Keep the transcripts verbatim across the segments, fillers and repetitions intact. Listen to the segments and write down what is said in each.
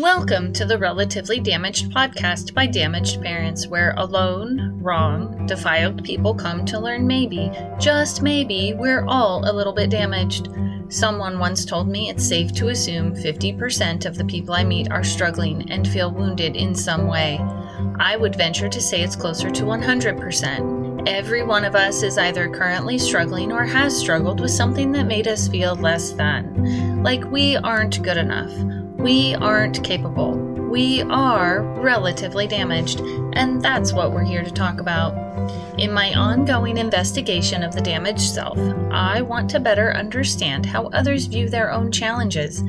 Welcome to the Relatively Damaged Podcast by Damaged Parents, where alone, wrong, defiled people come to learn maybe, just maybe, we're all a little bit damaged. Someone once told me it's safe to assume fifty percent of the people I meet are struggling and feel wounded in some way. I would venture to say it's closer to one hundred percent. Every one of us is either currently struggling or has struggled with something that made us feel less than. Like we aren't good enough. We aren't capable. We are relatively damaged, and that's what we're here to talk about. In my ongoing investigation of the damaged self, I want to better understand how others view their own challenges.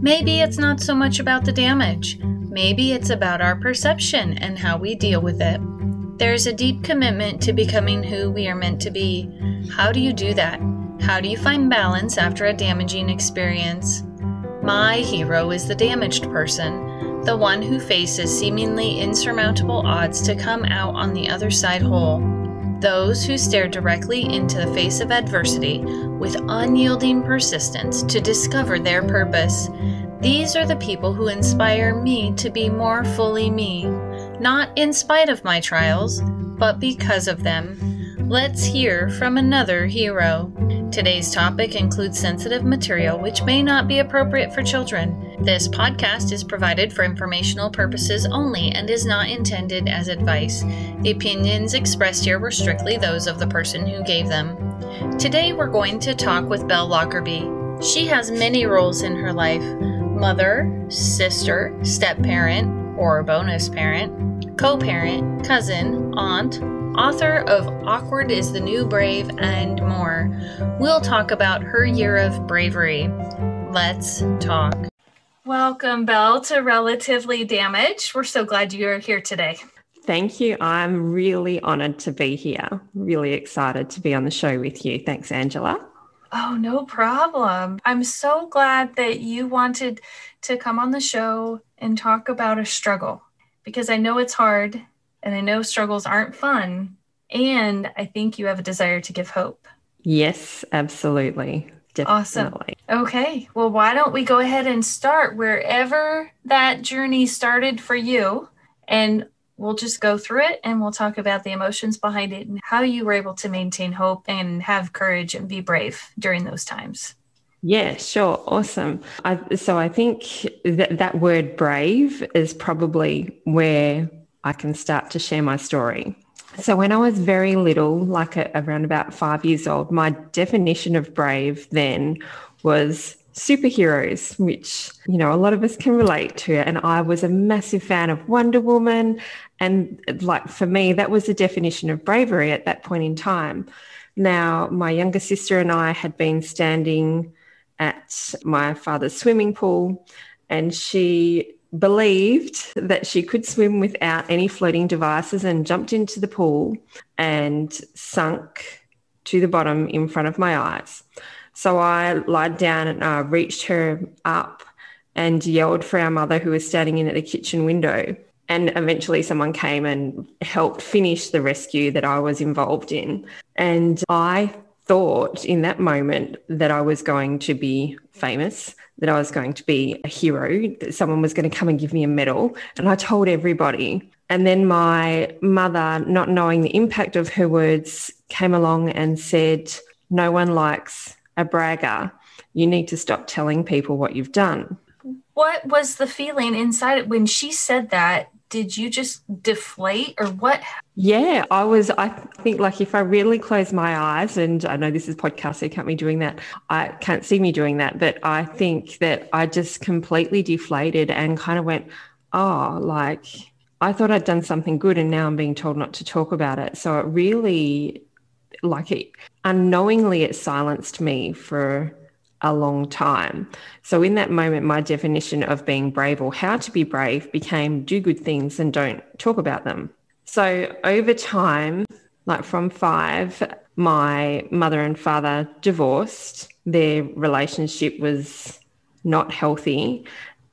Maybe it's not so much about the damage. Maybe it's about our perception and how we deal with it. There's a deep commitment to becoming who we are meant to be. How do you do that? How do you find balance after a damaging experience? My hero is the damaged person, the one who faces seemingly insurmountable odds to come out on the other side whole. Those who stare directly into the face of adversity with unyielding persistence to discover their purpose. These are the people who inspire me to be more fully me, not in spite of my trials, but because of them. Let's hear from another hero. Today's topic includes sensitive material which may not be appropriate for children. This podcast is provided for informational purposes only and is not intended as advice. The opinions expressed here were strictly those of the person who gave them. Today we're going to talk with Belle Lockerbie. She has many roles in her life: mother, sister, step-parent or bonus parent, co-parent, cousin, aunt, author of Awkward is the New Brave, and more. We'll talk about her year of bravery. Let's talk. Welcome, Belle, to Relatively Damaged. We're so glad you're here today. Thank you. I'm really honored to be here. Really excited to be on the show with you. Thanks, Angela. Oh, no problem. I'm so glad that you wanted to come on the show and talk about a struggle, because I know it's hard. And I know struggles aren't fun, and I think you have a desire to give hope. Yes, absolutely. Definitely. Awesome. Okay. Well, why don't we go ahead and start wherever that journey started for you, and we'll just go through it, and we'll talk about the emotions behind it and how you were able to maintain hope and have courage and be brave during those times. Yeah, sure. Awesome. I, so I think that that word brave is probably where I can start to share my story. So when I was very little, like a, around about five years old, my definition of brave then was superheroes, which, you know, a lot of us can relate to. And I was a massive fan of Wonder Woman. And like for me, that was the definition of bravery at that point in time. Now, my younger sister and I had been standing at my father's swimming pool, and she believed that she could swim without any floating devices and jumped into the pool and sunk to the bottom in front of my eyes. So I lied down and I reached her up and yelled for our mother, who was standing in at the kitchen window. And eventually someone came and helped finish the rescue that I was involved in. And I thought in that moment that I was going to be famous, that I was going to be a hero, that someone was going to come and give me a medal. And I told everybody. And then my mother, not knowing the impact of her words, came along and said, "No one likes a bragger. You need to stop telling people what you've done." What was the feeling inside it when she said that? Did you just deflate or what? Yeah, I was, I think like if I really close my eyes, and I know this is podcast, so you can't be doing that. I can't see me doing that, but I think that I just completely deflated and kind of went, oh, like I thought I'd done something good and now I'm being told not to talk about it. So it really, like it unknowingly, it silenced me for a long time. So in that moment, my definition of being brave or how to be brave became do good things and don't talk about them. So over time, like from five, my mother and father divorced. Their relationship was not healthy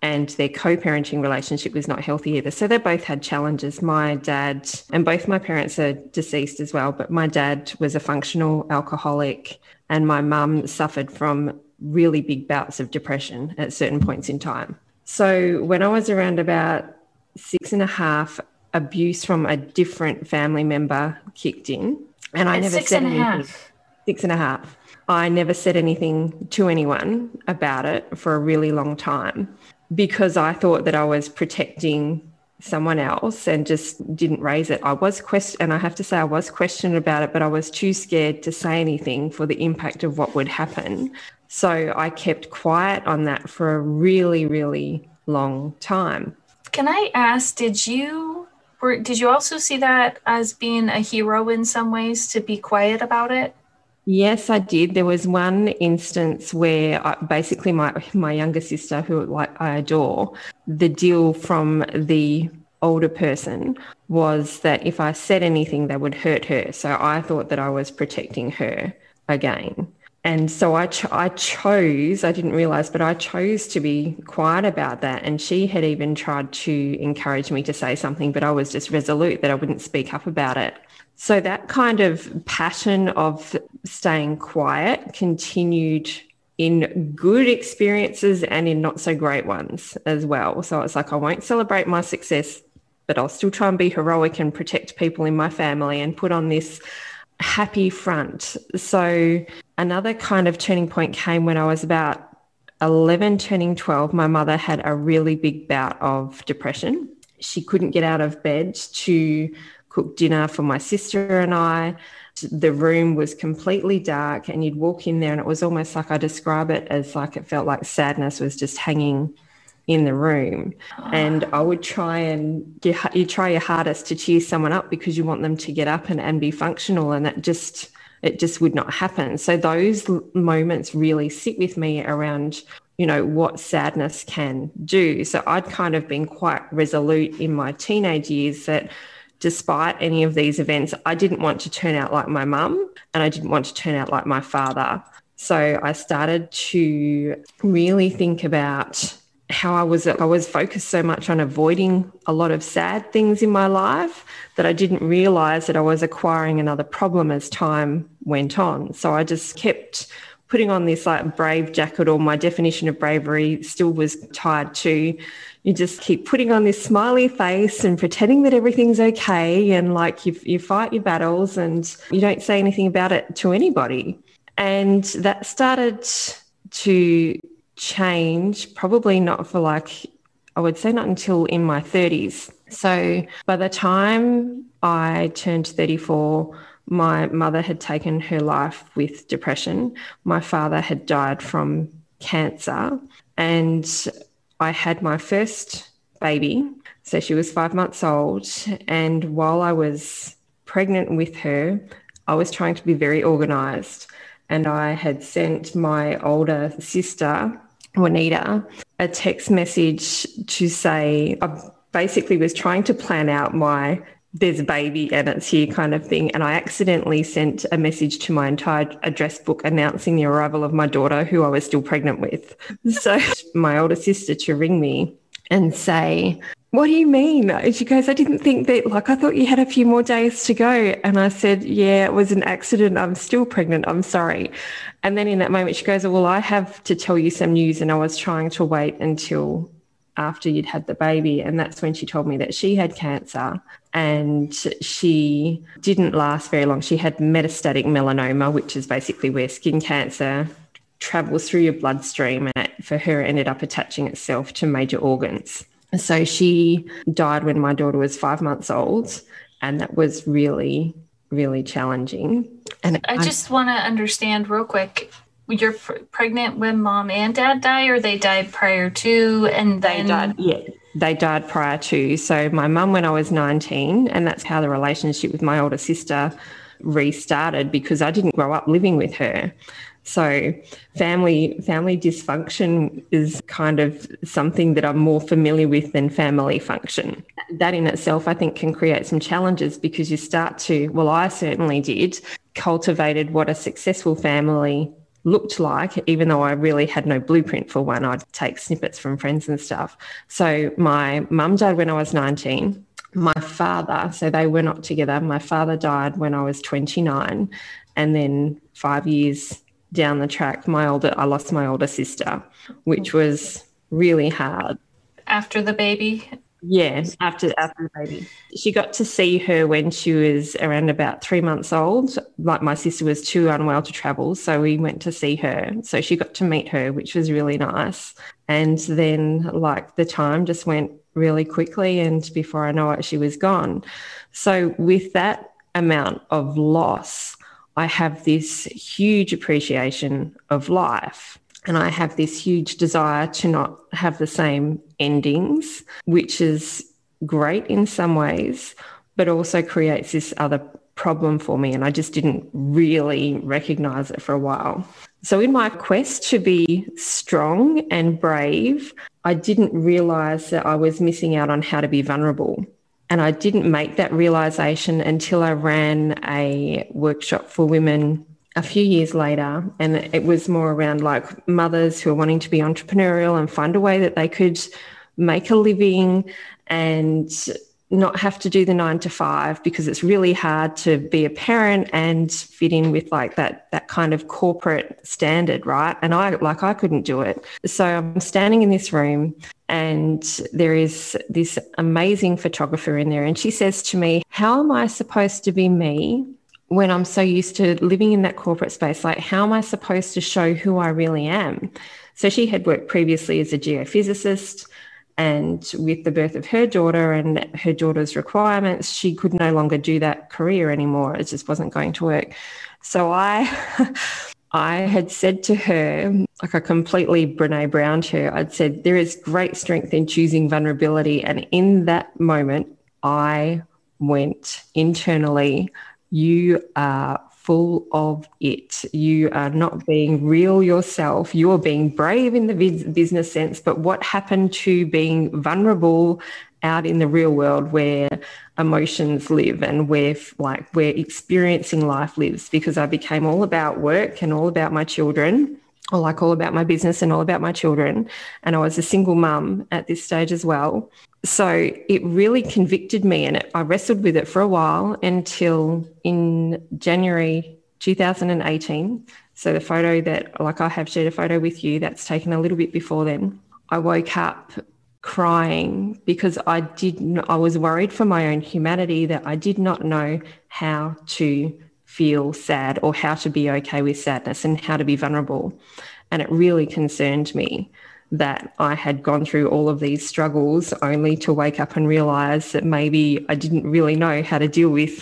and their co-parenting relationship was not healthy either. So they both had challenges. My dad, and both my parents are deceased as well, but my dad was a functional alcoholic and my mum suffered from really big bouts of depression at certain points in time. So when I was around about six and a half, abuse from a different family member kicked in, and I At never six said and anything. Half. Six and a half. I never said anything to anyone about it for a really long time because I thought that I was protecting someone else and just didn't raise it. I was questioned, and I have to say I was questioned about it, but I was too scared to say anything for the impact of what would happen. So I kept quiet on that for a really, really long time. Can I ask, did you or did you also see that as being a hero in some ways, to be quiet about it? Yes, I did. There was one instance where I, basically my, my younger sister, who like I adore, the deal from the older person was that if I said anything, they would hurt her. So I thought that I was protecting her again. And so I, ch- I chose, I didn't realise, but I chose to be quiet about that. And she had even tried to encourage me to say something, but I was just resolute that I wouldn't speak up about it. So that kind of pattern of staying quiet continued in good experiences and in not so great ones as well. So it's like, I won't celebrate my success, but I'll still try and be heroic and protect people in my family and put on this happy front. So another kind of turning point came when I was about eleven, turning twelve. My mother had a really big bout of depression. She couldn't get out of bed to cook dinner for my sister and I. The room was completely dark, and you'd walk in there and it was almost like, I describe it as like, it felt like sadness was just hanging in the room. And I would try and get, you try your hardest to cheer someone up because you want them to get up and, and be functional, and that just, it just would not happen. So those moments really sit with me around, you know, what sadness can do. So I'd kind of been quite resolute in my teenage years that despite any of these events, I didn't want to turn out like my mum and I didn't want to turn out like my father. So I started to really think about how I was, I was focused so much on avoiding a lot of sad things in my life that I didn't realise that I was acquiring another problem as time went on. So I just kept putting on this like brave jacket, or my definition of bravery still was tied to, you just keep putting on this smiley face and pretending that everything's okay, and like you, you fight your battles and you don't say anything about it to anybody. And that started to change, probably not for like, I would say not until in my thirties. So by the time I turned thirty-four, my mother had taken her life with depression. My father had died from cancer, and I had my first baby. So she was five months old. And while I was pregnant with her, I was trying to be very organised. And I had sent my older sister, Juanita, a text message to say, I basically was trying to plan out my there's a baby and it's here kind of thing. And I accidentally sent a message to my entire address book announcing the arrival of my daughter, who I was still pregnant with. So my older sister to ring me and say, what do you mean? And she goes, I didn't think that, like, I thought you had a few more days to go. And I said, yeah, it was an accident. I'm still pregnant. I'm sorry. And then in that moment she goes, well, I have to tell you some news. And I was trying to wait until after you'd had the baby. And that's when she told me that she had cancer, and she didn't last very long. She had metastatic melanoma, which is basically where skin cancer travels through your bloodstream, and it, for her, ended up attaching itself to major organs. So she died when my daughter was five months old, and that was really, really challenging. And I just I- want to understand real quick, you're pr- pregnant when mom and dad die, or they died prior to, and then... They died, yeah, they died prior to. So my mum when I was nineteen, and that's how the relationship with my older sister restarted, because I didn't grow up living with her. So family family dysfunction is kind of something that I'm more familiar with than family function. That in itself, I think, can create some challenges, because you start to, well, I certainly did, cultivated what a successful family looked like, even though I really had no blueprint for one. I'd take snippets from friends and stuff. So my mum died when I was nineteen. My father, so they were not together. My father died when I was twenty-nine, and then five years down the track, my older, I lost my older sister, which was really hard. after the baby. Yeah, after after the baby. She got to see her when she was around about three months old. Like, my sister was too unwell to travel, so we went to see her. So she got to meet her, which was really nice. And then, like, the time just went really quickly, and before I know it, she was gone. So with that amount of loss, I have this huge appreciation of life. And I have this huge desire to not have the same endings, which is great in some ways, but also creates this other problem for me. And I just didn't really recognize it for a while. So in my quest to be strong and brave, I didn't realize that I was missing out on how to be vulnerable. And I didn't make that realization until I ran a workshop for women a few years later, and it was more around like mothers who are wanting to be entrepreneurial and find a way that they could make a living and not have to do the nine to five, because it's really hard to be a parent and fit in with like that that kind of corporate standard, right? And I like I couldn't do it. So I'm standing in this room, and there is this amazing photographer in there, and she says to me, "How am I supposed to be me when I'm so used to living in that corporate space? Like, how am I supposed to show who I really am?" So she had worked previously as a geophysicist, and with the birth of her daughter and her daughter's requirements, she could no longer do that career anymore. It just wasn't going to work. So I, I had said to her, like I completely Brené Browned her, I'd said, "There is great strength in choosing vulnerability." And in that moment, I went internally, "You are full of it. You are not being real yourself. You are being brave in the business sense, but what happened to being vulnerable out in the real world where emotions live and where like where experiencing life lives?" Because I became all about work and all about my children, or like all about my business and all about my children. And I was a single mum at this stage as well. So it really convicted me, and it, I wrestled with it for a while until in January two thousand eighteen. So the photo that, like I have shared a photo with you, that's taken a little bit before then. I woke up crying because I didn't, I was worried for my own humanity that I did not know how to feel sad or how to be okay with sadness and how to be vulnerable. And it really concerned me that I had gone through all of these struggles only to wake up and realise that maybe I didn't really know how to deal with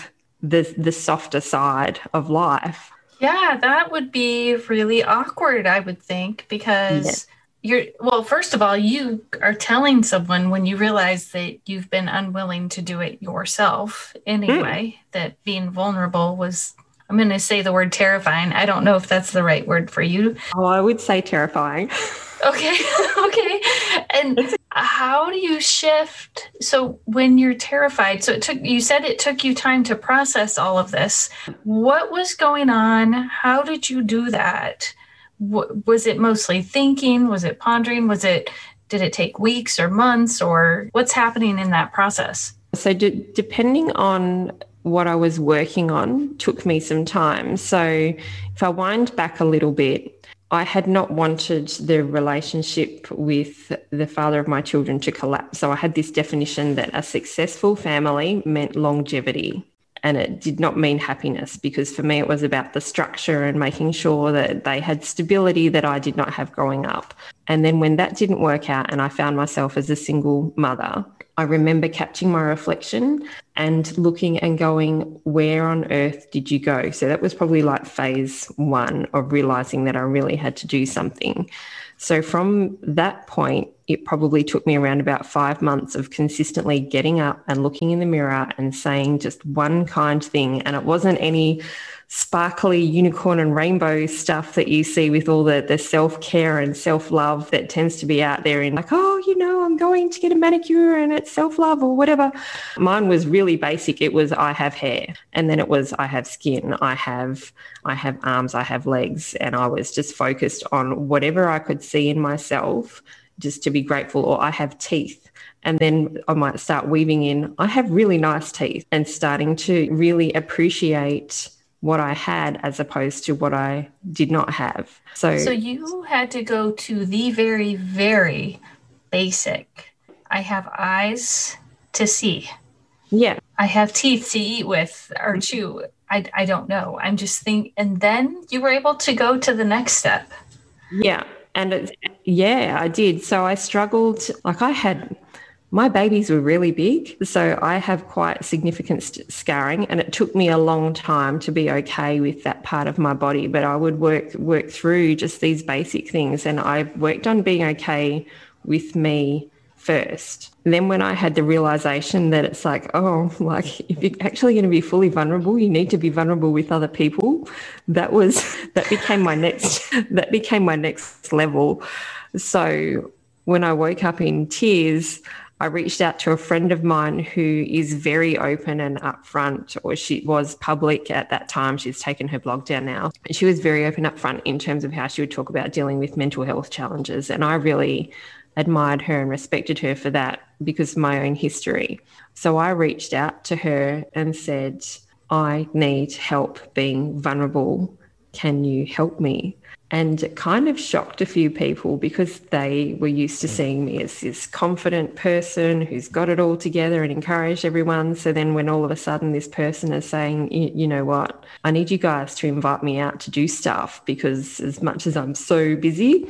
the the softer side of life. Yeah, that would be really awkward, I would think, because yeah. you're, well, first of all, you are telling someone when you realise that you've been unwilling to do it yourself anyway, mm. that being vulnerable was, I'm going to say the word terrifying. I don't know if that's the right word for you. Oh, I would say terrifying. Okay. Okay. And how do you shift? So when you're terrified, so it took, you said it took you time to process all of this. What was going on? How did you do that? W- was it mostly thinking? Was it pondering? Was it, did it take weeks or months, or what's happening in that process? So d- depending on what I was working on took me some time. So if I wind back a little bit, I had not wanted the relationship with the father of my children to collapse. So I had this definition that a successful family meant longevity, and it did not mean happiness, because for me it was about the structure and making sure that they had stability that I did not have growing up. And then when that didn't work out and I found myself as a single mother, I remember catching my reflection and looking and going, where on earth did you go? So that was probably like phase one of realising that I really had to do something. So from that point, it probably took me around about five months of consistently getting up and looking in the mirror and saying just one kind thing. And it wasn't any sparkly unicorn and rainbow stuff that you see with all the, the self-care and self-love that tends to be out there in like, oh, you know, I'm going to get a manicure and it's self-love or whatever. Mine was really basic. It was, I have hair, and then it was, I have skin, I have, I have arms, I have legs. And I was just focused on whatever I could see in myself just to be grateful, or I have teeth. And then I might start weaving in, I have really nice teeth, and starting to really appreciate what I had as opposed to what I did not have. So, so you had to go to the very, very basic. I have eyes to see. Yeah. I have teeth to eat with or chew. I, I don't know. I'm just thinking. And then you were able to go to the next step. Yeah. And it, yeah, I did. So I struggled. Like I had, my babies were really big. So I have quite significant st- scarring, and it took me a long time to be okay with that part of my body. But I would work, work through just these basic things. And I worked on being okay with me first. And then when I had the realization that it's like, oh, like if you're actually going to be fully vulnerable, you need to be vulnerable with other people. That was, that became my next, that became my next level. So when I woke up in tears, I reached out to a friend of mine who is very open and upfront, or she was public at that time. She's taken her blog down now. She was very open upfront in terms of how she would talk about dealing with mental health challenges. And I really admired her and respected her for that because of my own history. So I reached out to her and said, I need help being vulnerable. Can you help me? And it kind of shocked a few people because they were used to seeing me as this confident person who's got it all together and encouraged everyone. So then when all of a sudden this person is saying, you know what, I need you guys to invite me out to do stuff because as much as I'm so busy,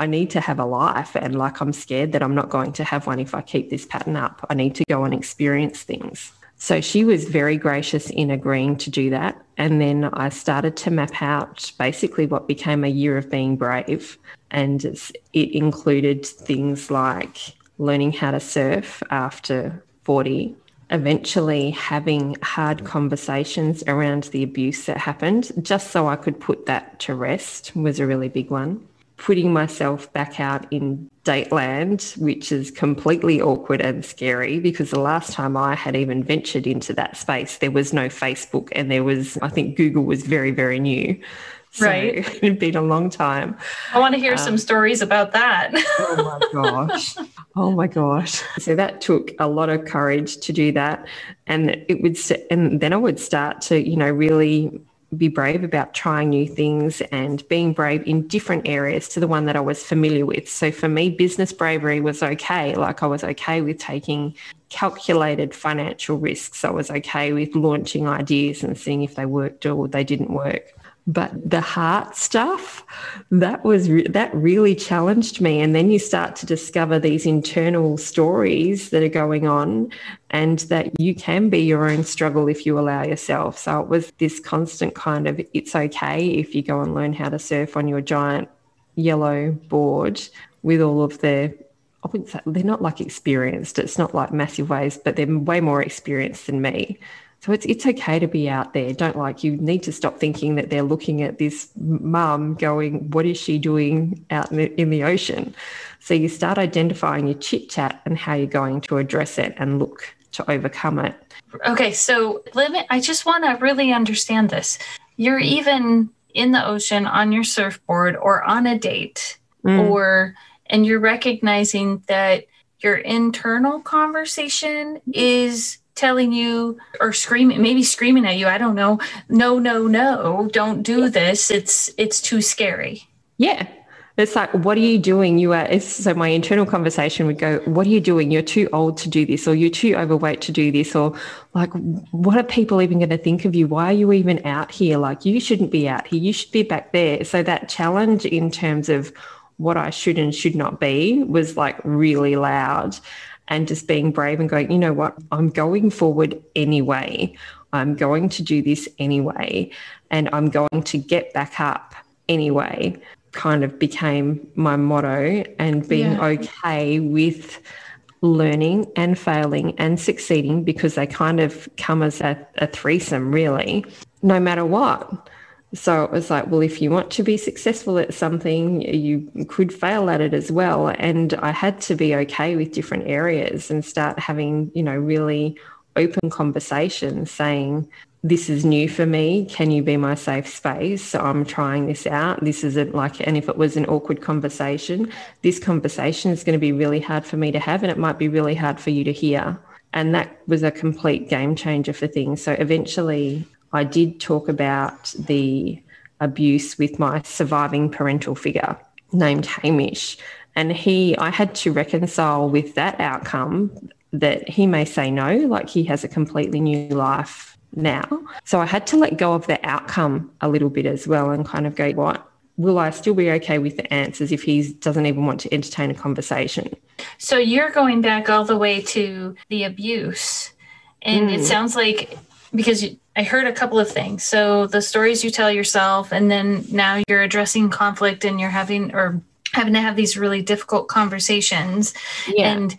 I need to have a life. And like, I'm scared that I'm not going to have one if I keep this pattern up. I need to go and experience things. So she was very gracious in agreeing to do that. And then I started to map out basically what became a year of being brave. And it's, it included things like learning how to surf after forty, eventually having hard conversations around the abuse that happened, just so I could put that to rest was a really big one. Putting myself back out in Dateland, which is completely awkward and scary because the last time I had even ventured into that space, there was no Facebook and there was, I think Google was very, very new. So right. It had been a long time. I want to hear um, some stories about that. Oh my gosh. Oh my gosh. So that took a lot of courage to do that. And it would, and then I would start to, you know, really be brave about trying new things and being brave in different areas to the one that I was familiar with. So for me, business bravery was okay. Like I was okay with taking calculated financial risks. I was okay with launching ideas and seeing if they worked or they didn't work. But the heart stuff, that was re- that really challenged me. And then you start to discover these internal stories that are going on and that you can be your own struggle if you allow yourself. So it was this constant kind of, it's okay if you go and learn how to surf on your giant yellow board with all of the, I wouldn't say, they're not like experienced. It's not like massive waves, but they're way more experienced than me. So it's it's okay to be out there. Don't like you need to stop thinking that they're looking at this mum going, what is she doing out in the, in the ocean? So you start identifying your chit chat and how you're going to address it and look to overcome it. Okay, so limit. I just want to really understand this. You're even in the ocean on your surfboard or on a date, mm. or and you're recognizing that your internal conversation is telling you or screaming, maybe screaming at you, I don't know, no, no, no, don't do this. It's it's too scary. Yeah. It's like, what are you doing? You are. So my internal conversation would go, what are you doing? You're too old to do this, or you're too overweight to do this, or like, what are people even going to think of you? Why are you even out here? Like, you shouldn't be out here. You should be back there. So that challenge in terms of what I should and should not be was like really loud. And just being brave and going, you know what, I'm going forward anyway. I'm going to do this anyway. And I'm going to get back up anyway kind of became my motto, and being yeah. okay with learning and failing and succeeding, because they kind of come as a, a threesome really, no matter what. So it was like, well, if you want to be successful at something, you could fail at it as well. And I had to be okay with different areas and start having, you know, really open conversations saying, this is new for me. Can you be my safe space? So I'm trying this out. This isn't like, and if it was an awkward conversation, this conversation is going to be really hard for me to have, and it might be really hard for you to hear. And that was a complete game changer for things. So eventually I did talk about the abuse with my surviving parental figure named Hamish, And he, I had to reconcile with that outcome that he may say no, like he has a completely new life now. So I had to let go of the outcome a little bit as well and kind of go, what? Will I still be okay with the answers if he doesn't even want to entertain a conversation? So you're going back all the way to the abuse. And mm. it sounds like, because you, I heard a couple of things. So the stories you tell yourself, and then now you're addressing conflict and you're having, or having to have these really difficult conversations. Yeah. And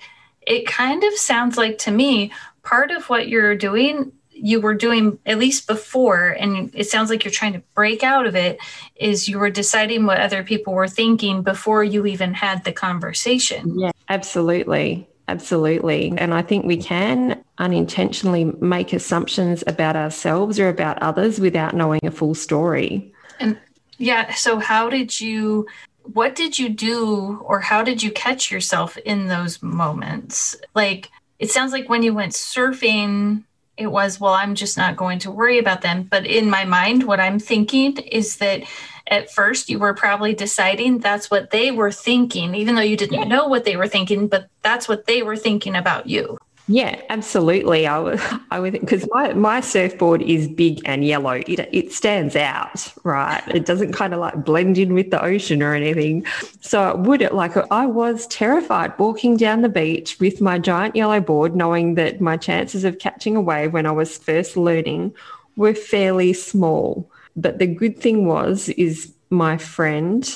it kind of sounds like to me, part of what you're doing, you were doing at least before, and it sounds like you're trying to break out of it, is you were deciding what other people were thinking before you even had the conversation. Yeah, absolutely. Absolutely. And I think we can unintentionally make assumptions about ourselves or about others without knowing a full story. And yeah. So how did you, what did you do, or how did you catch yourself in those moments? Like, it sounds like when you went surfing, it was, well, I'm just not going to worry about them. But in my mind, what I'm thinking is that at first you were probably deciding that's what they were thinking, even though you didn't yeah. know what they were thinking, but that's what they were thinking about you. Yeah, absolutely. I would, I would, because my, my surfboard is big and yellow. It, it stands out, right? It doesn't kind of like blend in with the ocean or anything. So it would, it like, I was terrified walking down the beach with my giant yellow board, knowing that my chances of catching a wave when I was first learning were fairly small. But the good thing was, is my friend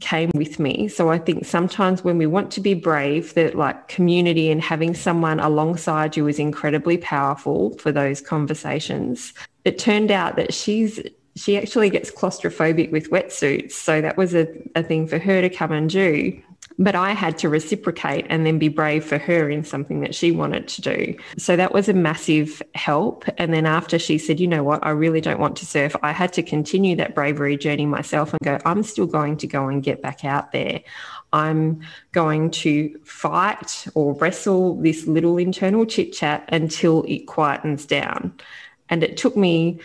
came with me. So I think sometimes when we want to be brave, that like community and having someone alongside you is incredibly powerful for those conversations. It turned out that she's she actually gets claustrophobic with wetsuits. So that was a, a thing for her to come and do. But I had to reciprocate and then be brave for her in something that she wanted to do. So that was a massive help. And then after she said, you know what, I really don't want to surf, I had to continue that bravery journey myself and go, I'm still going to go and get back out there. I'm going to fight or wrestle this little internal chit chat until it quietens down. And it took me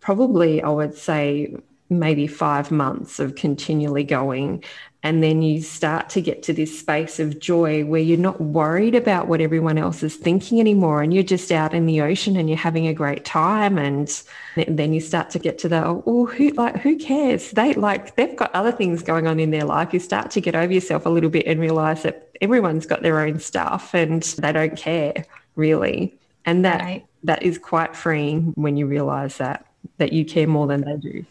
probably, I would say, maybe five months of continually going. And then you start to get to this space of joy where you're not worried about what everyone else is thinking anymore, and you're just out in the ocean and you're having a great time. And then you start to get to the, oh, who, like, who cares? They like, they've got other things going on in their life. You start to get over yourself a little bit and realize that everyone's got their own stuff and they don't care, really. And that right. that is quite freeing when you realize that, that you care more than they do.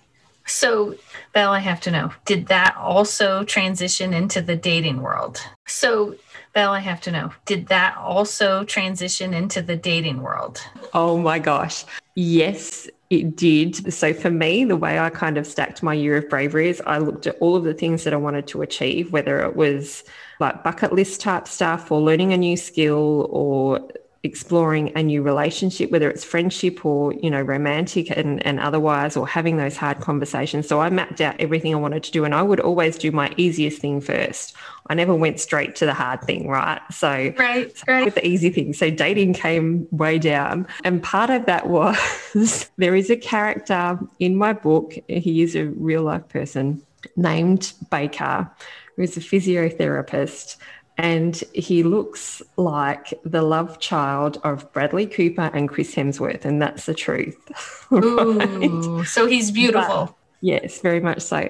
So, Belle, I have to know, did that also transition into the dating world? So, Belle, I have to know, did that also transition into the dating world? Oh, my gosh. Yes, it did. So for me, the way I kind of stacked my year of bravery is I looked at all of the things that I wanted to achieve, whether it was like bucket list type stuff or learning a new skill or exploring a new relationship, whether it's friendship or, you know, romantic and, and otherwise, or having those hard conversations. So I mapped out everything I wanted to do, and I would always do my easiest thing first. I never went straight to the hard thing, right? So right, right. with the easy thing. So dating came way down. And part of that was there is a character in my book. He is a real life person named Baker, who is a physiotherapist. And he looks like the love child of Bradley Cooper and Chris Hemsworth, and that's the truth. Right? Ooh, so he's beautiful. But, yes, very much so.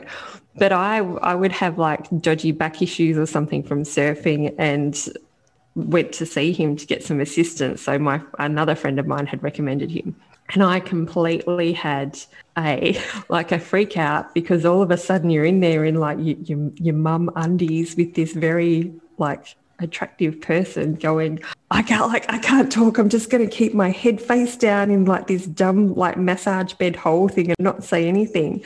But I, I would have like dodgy back issues or something from surfing, and went to see him to get some assistance. So my another friend of mine had recommended him. And I completely had a, like a freak out, because all of a sudden you're in there in like your, your, your mum undies with this very like attractive person going, I can't like, I can't talk. I'm just going to keep my head face down in like this dumb, like massage bed hole thing and not say anything.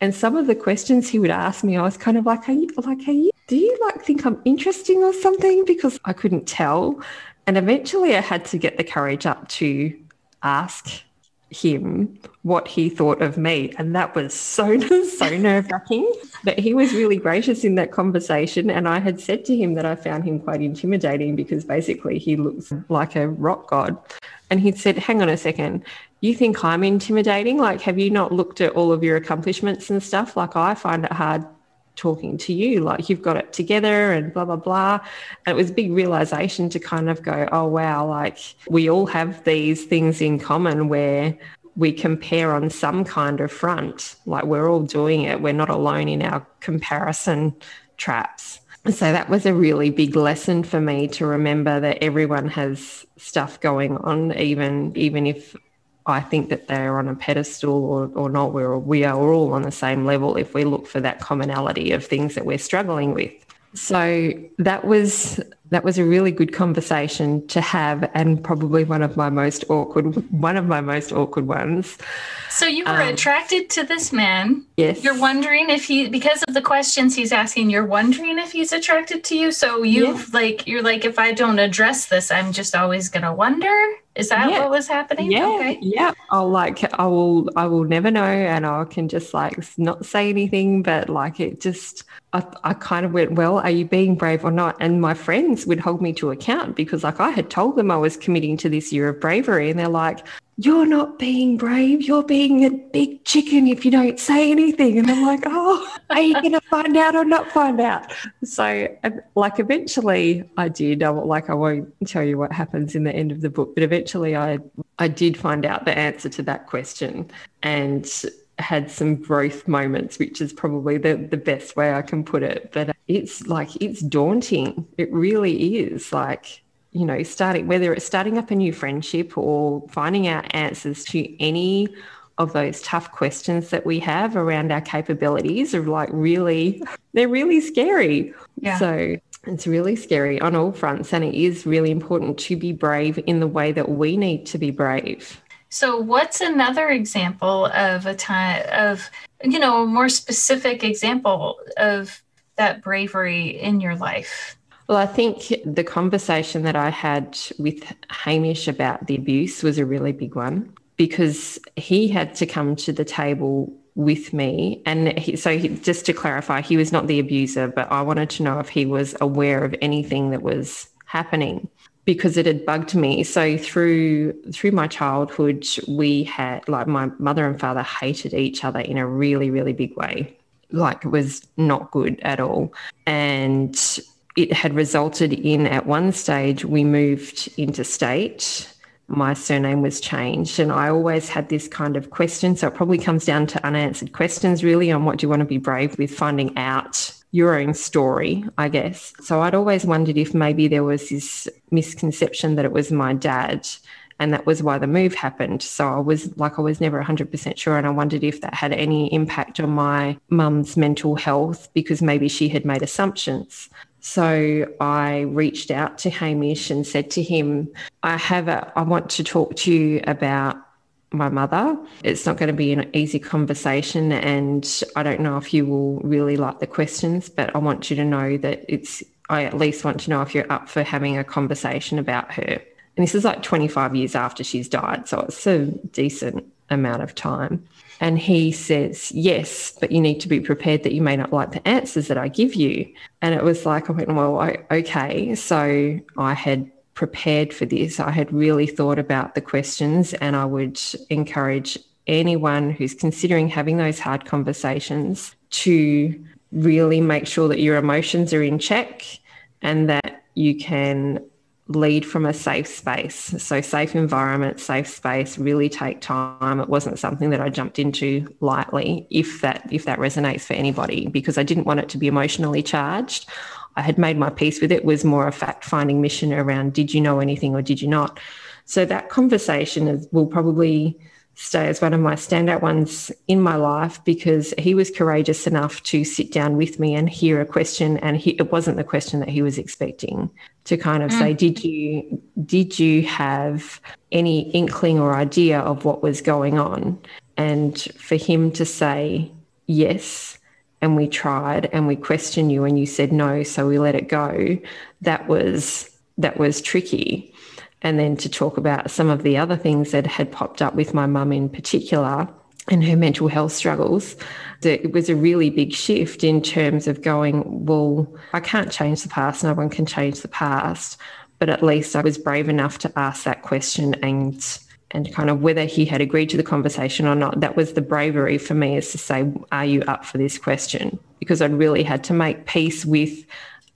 And some of the questions he would ask me, I was kind of like, are you like, are you, do you like think I'm interesting or something? Because I couldn't tell. And eventually I had to get the courage up to ask him what he thought of me, and that was so so nerve-wracking. But he was really gracious in that conversation, and I had said to him that I found him quite intimidating because basically he looks like a rock god. And he said, hang on a second, you think I'm intimidating? Like, have you not looked at all of your accomplishments and stuff? Like, I find it hard talking to you, like you've got it together and blah, blah, blah. And it was a big realization to kind of go, oh, wow, like we all have these things in common where we compare on some kind of front, like we're all doing it. We're not alone in our comparison traps. So that was a really big lesson for me to remember that everyone has stuff going on, even even if I think that they're on a pedestal or, or not. We're, we are all on the same level if we look for that commonality of things that we're struggling with. So that was that was a really good conversation to have, and probably one of my most awkward one of my most awkward ones. So you were um, attracted to this man. Yes. You're wondering if he, because of the questions he's asking, you're wondering if he's attracted to you. So you've yes. like you're like, if I don't address this, I'm just always gonna wonder. Is that yeah. what was happening? Yeah, okay. yeah. I'll like I will I will never know, and I can just like not say anything, but like it just I, I kind of went, well, are you being brave or not? And my friends would hold me to account because like I had told them I was committing to this year of bravery, and they're like, you're not being brave, you're being a big chicken if you don't say anything. And I'm like, oh, are you going to find out or not find out? So like eventually I did, I, like I won't tell you what happens in the end of the book, but eventually I, I did find out the answer to that question and had some growth moments, which is probably the, the best way I can put it. But it's like, it's daunting. It really is like, you know, starting, whether it's starting up a new friendship or finding out answers to any of those tough questions that we have around our capabilities are like really, they're really scary. Yeah. So it's really scary on all fronts, and it is really important to be brave in the way that we need to be brave. So what's another example of a time of, you know, a more specific example of that bravery in your life? Well, I think the conversation that I had with Hamish about the abuse was a really big one, because he had to come to the table with me. And he, so he, just to clarify, he was not the abuser, but I wanted to know if he was aware of anything that was happening, because it had bugged me. So through through my childhood, we had, like my mother and father hated each other in a really, really big way. Like it was not good at all. And it had resulted in, at one stage, we moved interstate. My surname was changed, and I always had this kind of question. So it probably comes down to unanswered questions really on what do you want to be brave with, finding out your own story, I guess. So I'd always wondered if maybe there was this misconception that it was my dad, and that was why the move happened. So I was like, I was never one hundred percent sure. And I wondered if that had any impact on my mum's mental health, because maybe she had made assumptions. So I reached out to Hamish and said to him, I have a, I want to talk to you about my mother. It's not going to be an easy conversation, and I don't know if you will really like the questions, but I want you to know that it's, I at least want to know if you're up for having a conversation about her. And this is like twenty-five years after she's died, so it's a decent amount of time. And he says, yes, but you need to be prepared that you may not like the answers that I give you. And it was like, I went, well, I, okay. So I had prepared for this. I had really thought about the questions, and I would encourage anyone who's considering having those hard conversations to really make sure that your emotions are in check and that you can lead from a safe space. So safe environment, safe space, really take time. It wasn't something that I jumped into lightly, if that if that resonates for anybody, because I didn't want it to be emotionally charged. I had made my peace with it. It was more a fact-finding mission around, did you know anything or did you not? So that conversation is, will probably stay as one of my standout ones in my life, because he was courageous enough to sit down with me and hear a question, and he, it wasn't the question that he was expecting, to kind of mm. say, did you did you have any inkling or idea of what was going on? And for him to say, yes, and we tried and we questioned you and you said no, so we let it go, that was that was tricky. And then to talk about some of the other things that had popped up with my mum in particular and her mental health struggles, it was a really big shift in terms of going, well, I can't change the past, no one can change the past, but at least I was brave enough to ask that question, and and kind of whether he had agreed to the conversation or not, that was the bravery for me, is to say, are you up for this question? because I'd really had to make peace with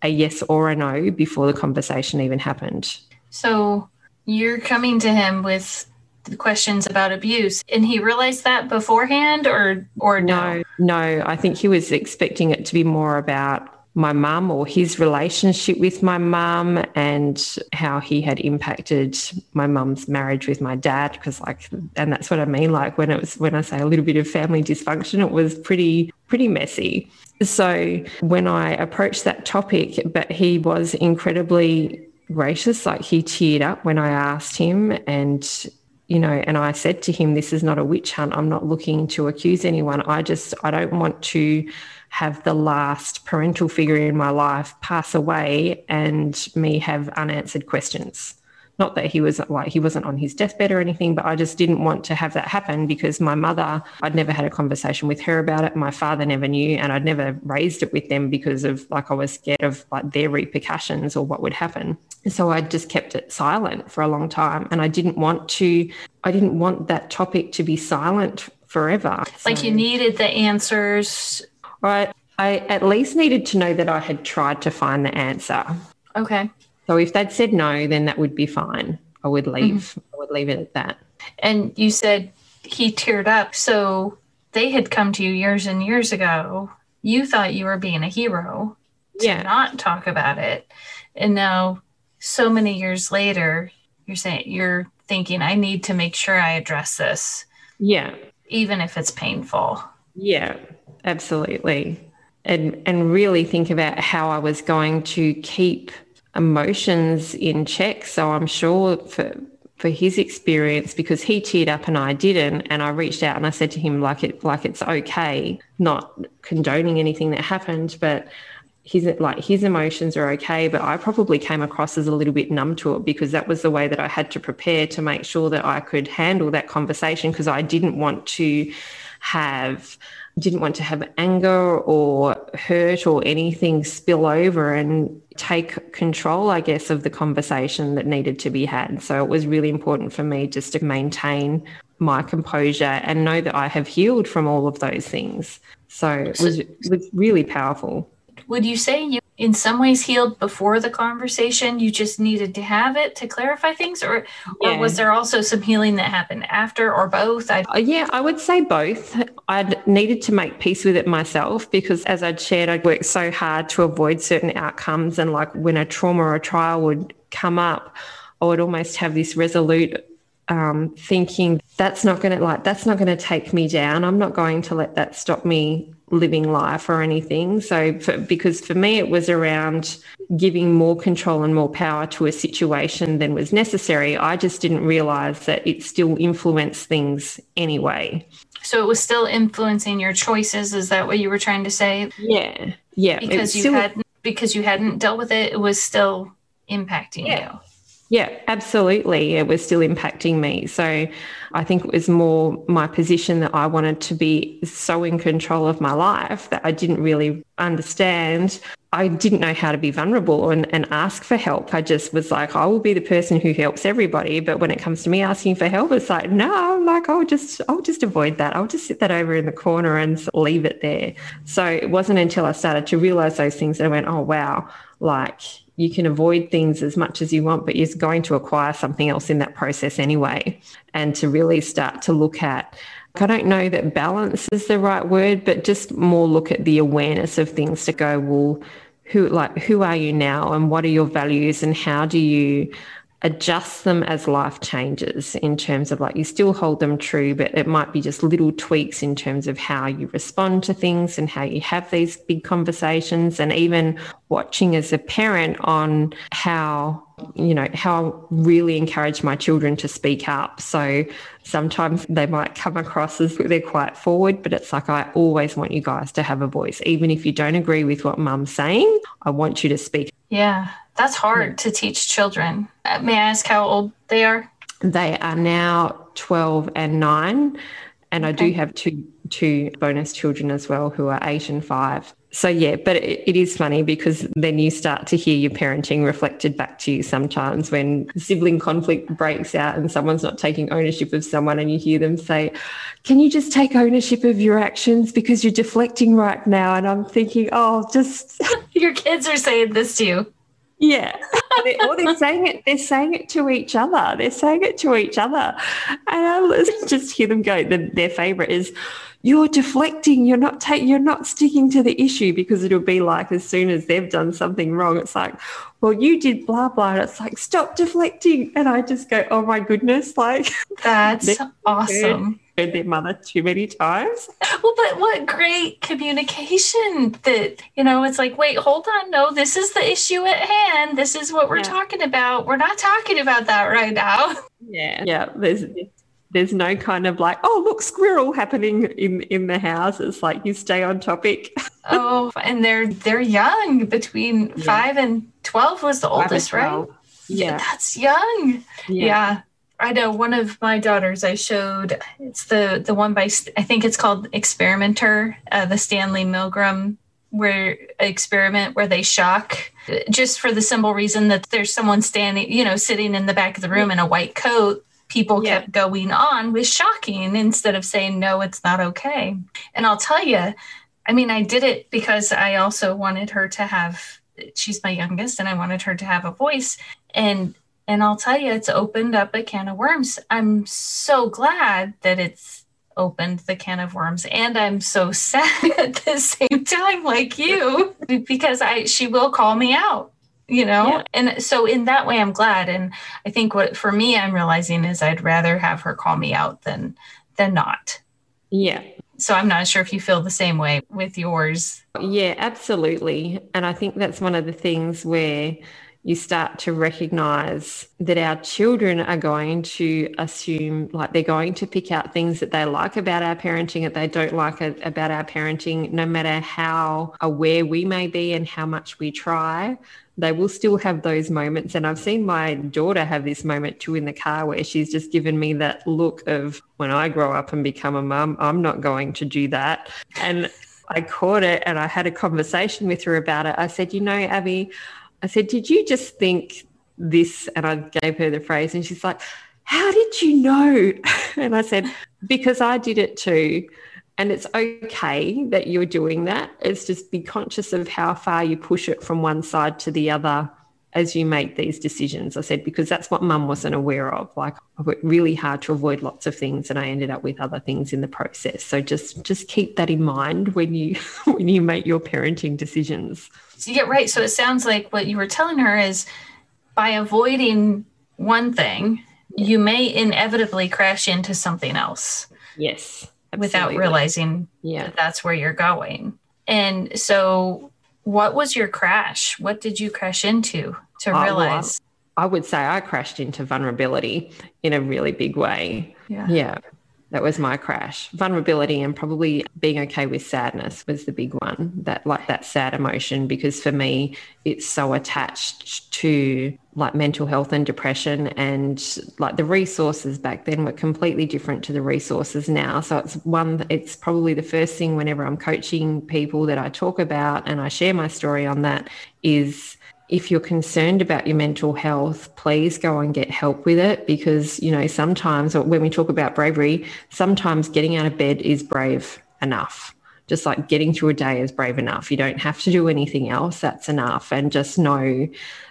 a yes or a no before the conversation even happened. So you're coming to him with the questions about abuse, and he realized that beforehand or or no? No, no. I think he was expecting it to be more about my mum or his relationship with my mum and how he had impacted my mum's marriage with my dad, because like, and that's what I mean, like when it was, when I say a little bit of family dysfunction, it was pretty, pretty messy. So when I approached that topic, but he was incredibly gracious, like he teared up when I asked him, and you know, and I said to him, this is not a witch hunt. I'm not looking to accuse anyone. I just, I don't want to have the last parental figure in my life pass away and me have unanswered questions. Not that he was like, he wasn't on his deathbed or anything, but I just didn't want to have that happen, because my mother, I'd never had a conversation with her about it. My father never knew, and I'd never raised it with them because of like, I was scared of like their repercussions or what would happen. So I just kept it silent for a long time, and I didn't want to, I didn't want that topic to be silent forever. Like so, you needed the answers. Right. I at least needed to know that I had tried to find the answer. Okay. So if they'd said no, then that would be fine. I would leave. Mm-hmm. I would leave it at that. And you said he teared up. So they had come to you years and years ago. You thought you were being a hero to yeah. not talk about it. And now so many years later, you're saying, you're thinking, I need to make sure I address this. Yeah. Even if it's painful. Yeah, absolutely. And and really think about how I was going to keep emotions in check. So I'm sure for for his experience, because he teared up and I didn't, and I reached out and I said to him, like it like it's okay, not condoning anything that happened, but his like his emotions are okay, but I probably came across as a little bit numb to it, because that was the way that I had to prepare to make sure that I could handle that conversation, because I didn't want to have didn't want to have anger or hurt or anything spill over and take control, I guess, of the conversation that needed to be had. So it was really important for me just to maintain my composure and know that I have healed from all of those things. So it was, it was really powerful. Would you say you in some ways healed before the conversation? You just needed to have it to clarify things, or, yeah. or was there also some healing that happened after, or both? I- yeah, I would say both. I'd needed to make peace with it myself, because as I'd shared, I'd worked so hard to avoid certain outcomes. And like when a trauma or a trial would come up, I would almost have this resolute um, thinking that's not going to like, that's not going to take me down. I'm not going to let that stop me living life or anything. So for, because for me it was around giving more control and more power to a situation than was necessary. I just didn't realize that it still influenced things anyway. So it was still influencing your choices. Is that what you were trying to say? Yeah. Yeah. Because you still, hadn't because you hadn't dealt with it, it was still impacting yeah. you. Yeah, absolutely. It was still impacting me. So I think it was more my position that I wanted to be so in control of my life that I didn't really understand. I didn't know how to be vulnerable and, and ask for help. I just was like, I will be the person who helps everybody. But when it comes to me asking for help, it's like, no, like I'll just, I'll just avoid that. I'll just sit that over in the corner and leave it there. So it wasn't until I started to realize those things that I went, oh, wow, like, you can avoid things as much as you want, but you're going to acquire something else in that process anyway. And to really start to look at, I don't know that balance is the right word, but just more look at the awareness of things to go, well, who like who are you now and what are your values and how do you adjust them as life changes, in terms of like you still hold them true, but it might be just little tweaks in terms of how you respond to things and how you have these big conversations. And even watching as a parent on how, you know, how I really encourage my children to speak up. So sometimes they might come across as they're quite forward, but it's like, I always want you guys to have a voice. Even if you don't agree with what mum's saying, I want you to speak. Yeah. That's hard to teach children. May I ask how old they are? They are now twelve and nine, And okay. I do have two two bonus children as well who are eight and five. So yeah, but it, it is funny because then you start to hear your parenting reflected back to you sometimes when sibling conflict breaks out and someone's not taking ownership of someone, and you hear them say, can you just take ownership of your actions because you're deflecting right now? And I'm thinking, oh, just... your kids are saying this to you. Yeah. Or they're saying it, they're saying it to each other. They're saying it to each other. And I just hear them go, the, their favourite is, you're deflecting, you're not taking, you're not sticking to the issue, because it'll be like, as soon as they've done something wrong, it's like, well, you did blah, blah. And it's like, stop deflecting. And I just go, oh my goodness. Like, that's awesome. Heard, heard their mother too many times. Well, but what great communication that, you know, it's like, wait, hold on. No, this is the issue at hand. This is what we're yeah. talking about. We're not talking about that right now. Yeah. Yeah. There's There's no kind of like, oh, look, squirrel happening in, in the house. It's like you stay on topic. Oh, and they're they're young, between yeah. five and twelve was the oldest, right? Yeah. yeah, that's young. Yeah. yeah, I know. One of my daughters, I showed it's the the one by I think it's called Experimenter, uh, the Stanley Milgram where experiment where they shock, just for the simple reason that there's someone standing, you know, sitting in the back of the room in a white coat. People yeah. kept going on with shocking instead of saying, no, it's not okay. And I'll tell you, I mean, I did it because I also wanted her to have, she's my youngest, and I wanted her to have a voice. And and I'll tell you, it's opened up a can of worms. I'm so glad that it's opened the can of worms. And I'm so sad at the same time, like you, because I she will call me out. You know, yeah. and so in that way, I'm glad. And I think what for me, I'm realizing is I'd rather have her call me out than than not. Yeah. So I'm not sure if you feel the same way with yours. Yeah, absolutely. And I think that's one of the things where you start to recognize that our children are going to assume, like they're going to pick out things that they like about our parenting, that they don't like about our parenting, no matter how aware we may be and how much we try. They will still have those moments. And I've seen my daughter have this moment too in the car where she's just given me that look of, when I grow up and become a mum, I'm not going to do that. And I caught it and I had a conversation with her about it. I said, you know, Abby, I said, did you just think this? And I gave her the phrase and she's like, how did you know? And I said, because I did it too. And it's okay that you're doing that. It's just be conscious of how far you push it from one side to the other as you make these decisions. I said, because that's what mum wasn't aware of. Like, I worked really hard to avoid lots of things and I ended up with other things in the process. So just just keep that in mind when you when you make your parenting decisions. Yeah, right. So it sounds like what you were telling her is by avoiding one thing, yeah. you may inevitably crash into something else. Yes. Absolutely. Without realizing yeah. that that's where you're going. And so what was your crash? What did you crash into to oh, realize? Well, I would say I crashed into vulnerability in a really big way. Yeah. yeah. That was my crash. Vulnerability and probably being okay with sadness was the big one. That like that sad emotion, because for me, it's so attached to like mental health and depression, and like the resources back then were completely different to the resources now. So it's one, it's probably the first thing whenever I'm coaching people that I talk about and I share my story on that is, if you're concerned about your mental health, please go and get help with it, because, you know, sometimes when we talk about bravery, sometimes getting out of bed is brave enough. Just like getting through a day is brave enough. You don't have to do anything else. That's enough. And just know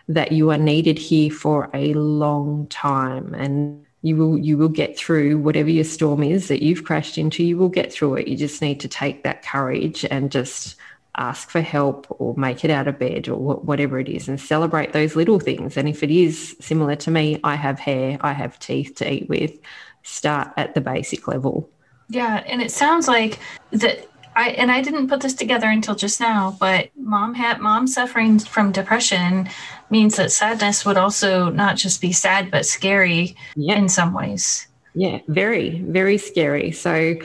that you are needed here for a long time, and you will you will get through whatever your storm is that you've crashed into. You will get through it. You just need to take that courage and just ask for help or make it out of bed or whatever it is, and celebrate those little things. And if it is similar to me, I have hair, I have teeth to eat with, start at the basic level. Yeah. And it sounds like that I, and I didn't put this together until just now, but mom had mom suffering from depression means that sadness would also not just be sad, but scary yeah. in some ways. Yeah. Very, very scary. So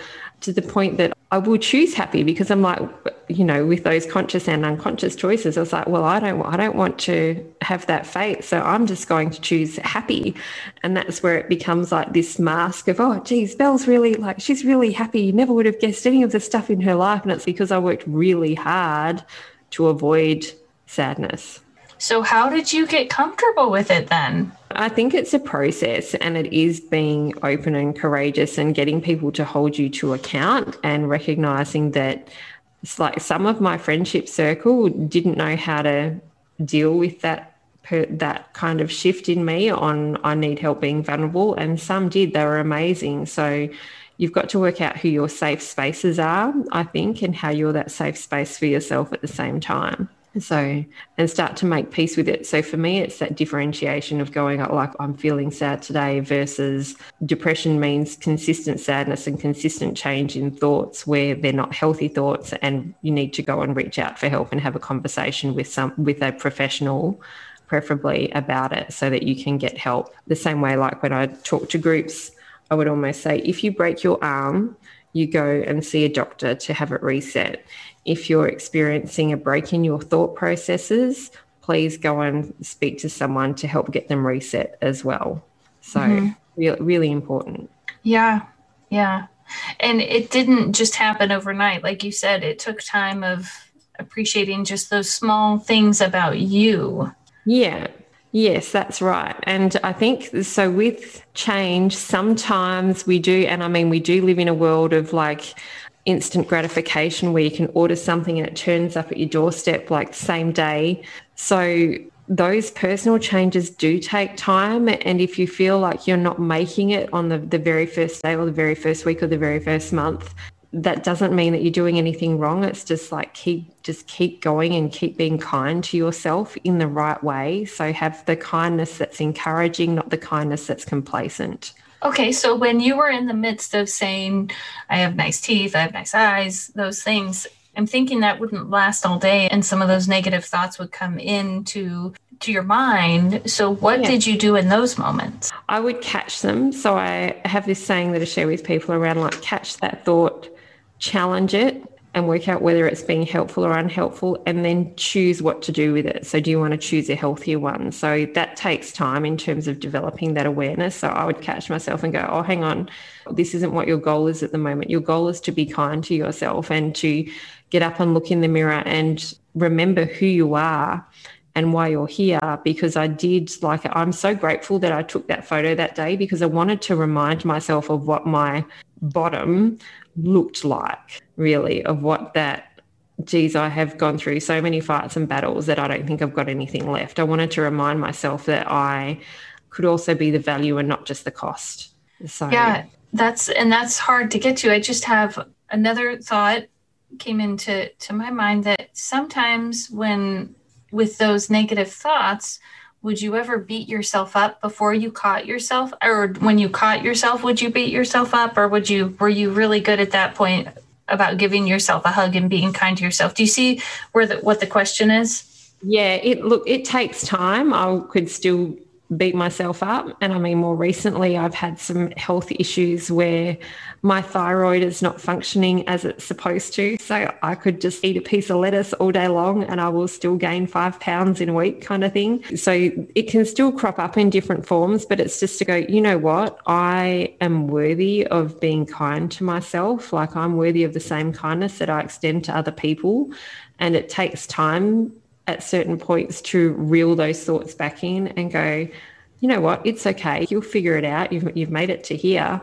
to the point that I will choose happy, because I'm like, you know, with those conscious and unconscious choices, I was like, well, I don't, I don't want to have that fate. So I'm just going to choose happy. And that's where it becomes like this mask of, oh, geez, Belle's really like, she's really happy. You never would have guessed any of the stuff in her life. And it's because I worked really hard to avoid sadness. So how did you get comfortable with it then? I think it's a process, and it is being open and courageous and getting people to hold you to account and recognizing that it's like some of my friendship circle didn't know how to deal with that per, that kind of shift in me on I need help being vulnerable, and some did. They were amazing. So you've got to work out who your safe spaces are, I think, and how you're that safe space for yourself at the same time. So, and start to make peace with it. So for me, it's that differentiation of going out like I'm feeling sad today versus depression means consistent sadness and consistent change in thoughts where they're not healthy thoughts, and you need to go and reach out for help and have a conversation with some with a professional, preferably, about it so that you can get help. The same way, like when I talk to groups, I would almost say, if you break your arm, you go and see a doctor to have it reset. If you're experiencing a break in your thought processes, please go and speak to someone to help get them reset as well. So mm-hmm. really, really important. Yeah. Yeah. And it didn't just happen overnight. Like you said, it took time of appreciating just those small things about you. Yeah. Yes, that's right. And I think so with change, sometimes we do, and I mean, we do live in a world of like instant gratification where you can order something and it turns up at your doorstep like the same day. So those personal changes do take time. And if you feel like you're not making it on the, the very first day or the very first week or the very first month, that doesn't mean that you're doing anything wrong. It's just like keep just keep going and keep being kind to yourself in the right way. So have the kindness that's encouraging, not the kindness that's complacent. Okay, so when you were in the midst of saying, I have nice teeth, I have nice eyes, those things, I'm thinking that wouldn't last all day, and some of those negative thoughts would come into to your mind. So what yeah. did you do in those moments? I would catch them. So I have this saying that I share with people around, like, catch that thought, challenge it, and work out whether it's being helpful or unhelpful, and then choose what to do with it. So do you want to choose a healthier one? So that takes time in terms of developing that awareness. So I would catch myself and go, oh, hang on, this isn't what your goal is at the moment. Your goal is to be kind to yourself and to get up and look in the mirror and remember who you are and why you're here. Because I did, like, I'm so grateful that I took that photo that day, because I wanted to remind myself of what my bottom looked like, really, of what that, geez, I have gone through so many fights and battles that I don't think I've got anything left. I wanted to remind myself that I could also be the value and not just the cost. So yeah, that's, and that's hard to get to. I just have another thought came into to my mind that sometimes when with those negative thoughts, would you ever beat yourself up before you caught yourself, or when you caught yourself, would you beat yourself up, or would you, were you really good at that point about giving yourself a hug and being kind to yourself? Do you see where the, what the question is? Yeah, it look, it takes time. I could still beat myself up. And I mean, more recently, I've had some health issues where my thyroid is not functioning as it's supposed to. So I could just eat a piece of lettuce all day long and I will still gain five pounds in a week, kind of thing. So it can still crop up in different forms, but it's just to go, you know what? I am worthy of being kind to myself. Like, I'm worthy of the same kindness that I extend to other people. And it takes time at certain points to reel those thoughts back in and go, you know what, it's okay. You'll figure it out. You've, you've made it to here.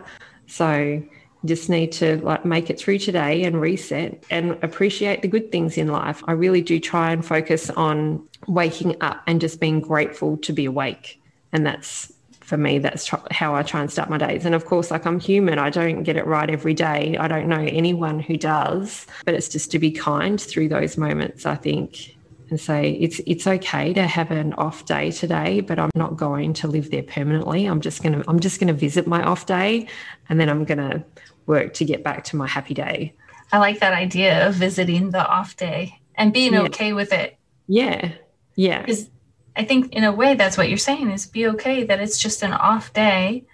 So you just need to like make it through today and reset and appreciate the good things in life. I really do try and focus on waking up and just being grateful to be awake. And that's, for me, that's tr- how I try and start my days. And of course, like, I'm human. I don't get it right every day. I don't know anyone who does, but it's just to be kind through those moments, I think. And say, it's it's okay to have an off day today, but I'm not going to live there permanently. I'm just gonna I'm just gonna visit my off day, and then I'm gonna work to get back to my happy day. I like that idea of visiting the off day and being yeah. okay with it. Yeah, yeah. Because I think in a way that's what you're saying, is be okay that it's just an off day.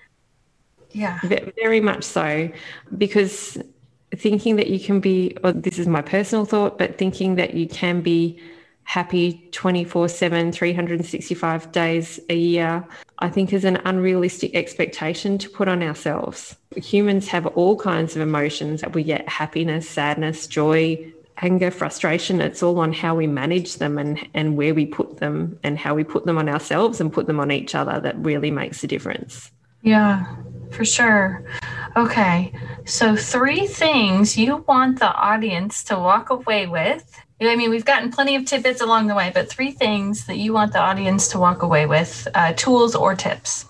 Yeah, very much so, because thinking that you can be, or this is my personal thought, but thinking that you can be happy twenty-four seven, three hundred sixty-five days a year, I think is an unrealistic expectation to put on ourselves. Humans have all kinds of emotions that we get: happiness, sadness, joy, anger, frustration. It's all on how we manage them and, and where we put them and how we put them on ourselves and put them on each other that really makes a difference. Yeah, for sure. Okay, so three things you want the audience to walk away with. I mean, we've gotten plenty of tidbits along the way, but three things that you want the audience to walk away with, uh, tools or tips.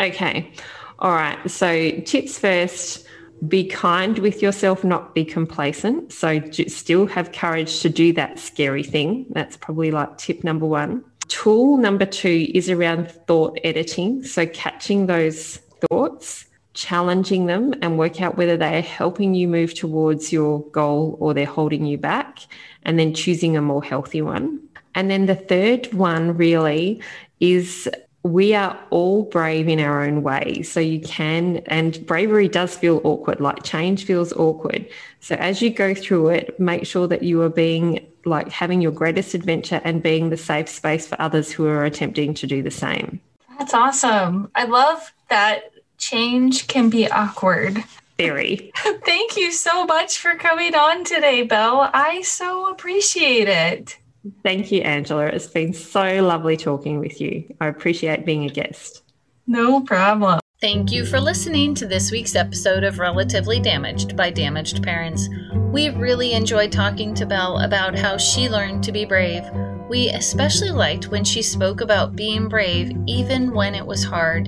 Okay, all right. So tips first, be kind with yourself, not be complacent. So still have courage to do that scary thing. That's probably like tip number one. Tool number two is around thought editing. So catching those thoughts, challenging them, and work out whether they are helping you move towards your goal or they're holding you back, and then choosing a more healthy one. And then the third one really is we are all brave in our own way. So you can, and bravery does feel awkward, like change feels awkward. So as you go through it, make sure that you are being like having your greatest adventure and being the safe space for others who are attempting to do the same. That's awesome. I love that change can be awkward. Very. Thank you so much for coming on today, Belle. I so appreciate it. Thank you, Angela. It's been so lovely talking with you. I appreciate being a guest. No problem. Thank you for listening to this week's episode of Relatively Damaged by Damaged Parents. We really enjoyed talking to Belle about how she learned to be brave. We especially liked when she spoke about being brave even when it was hard.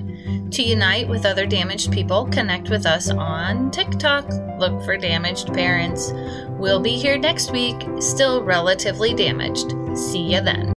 To unite with other damaged people, connect with us on TikTok. Look for Damaged Parents. We'll be here next week, still relatively damaged. See ya then.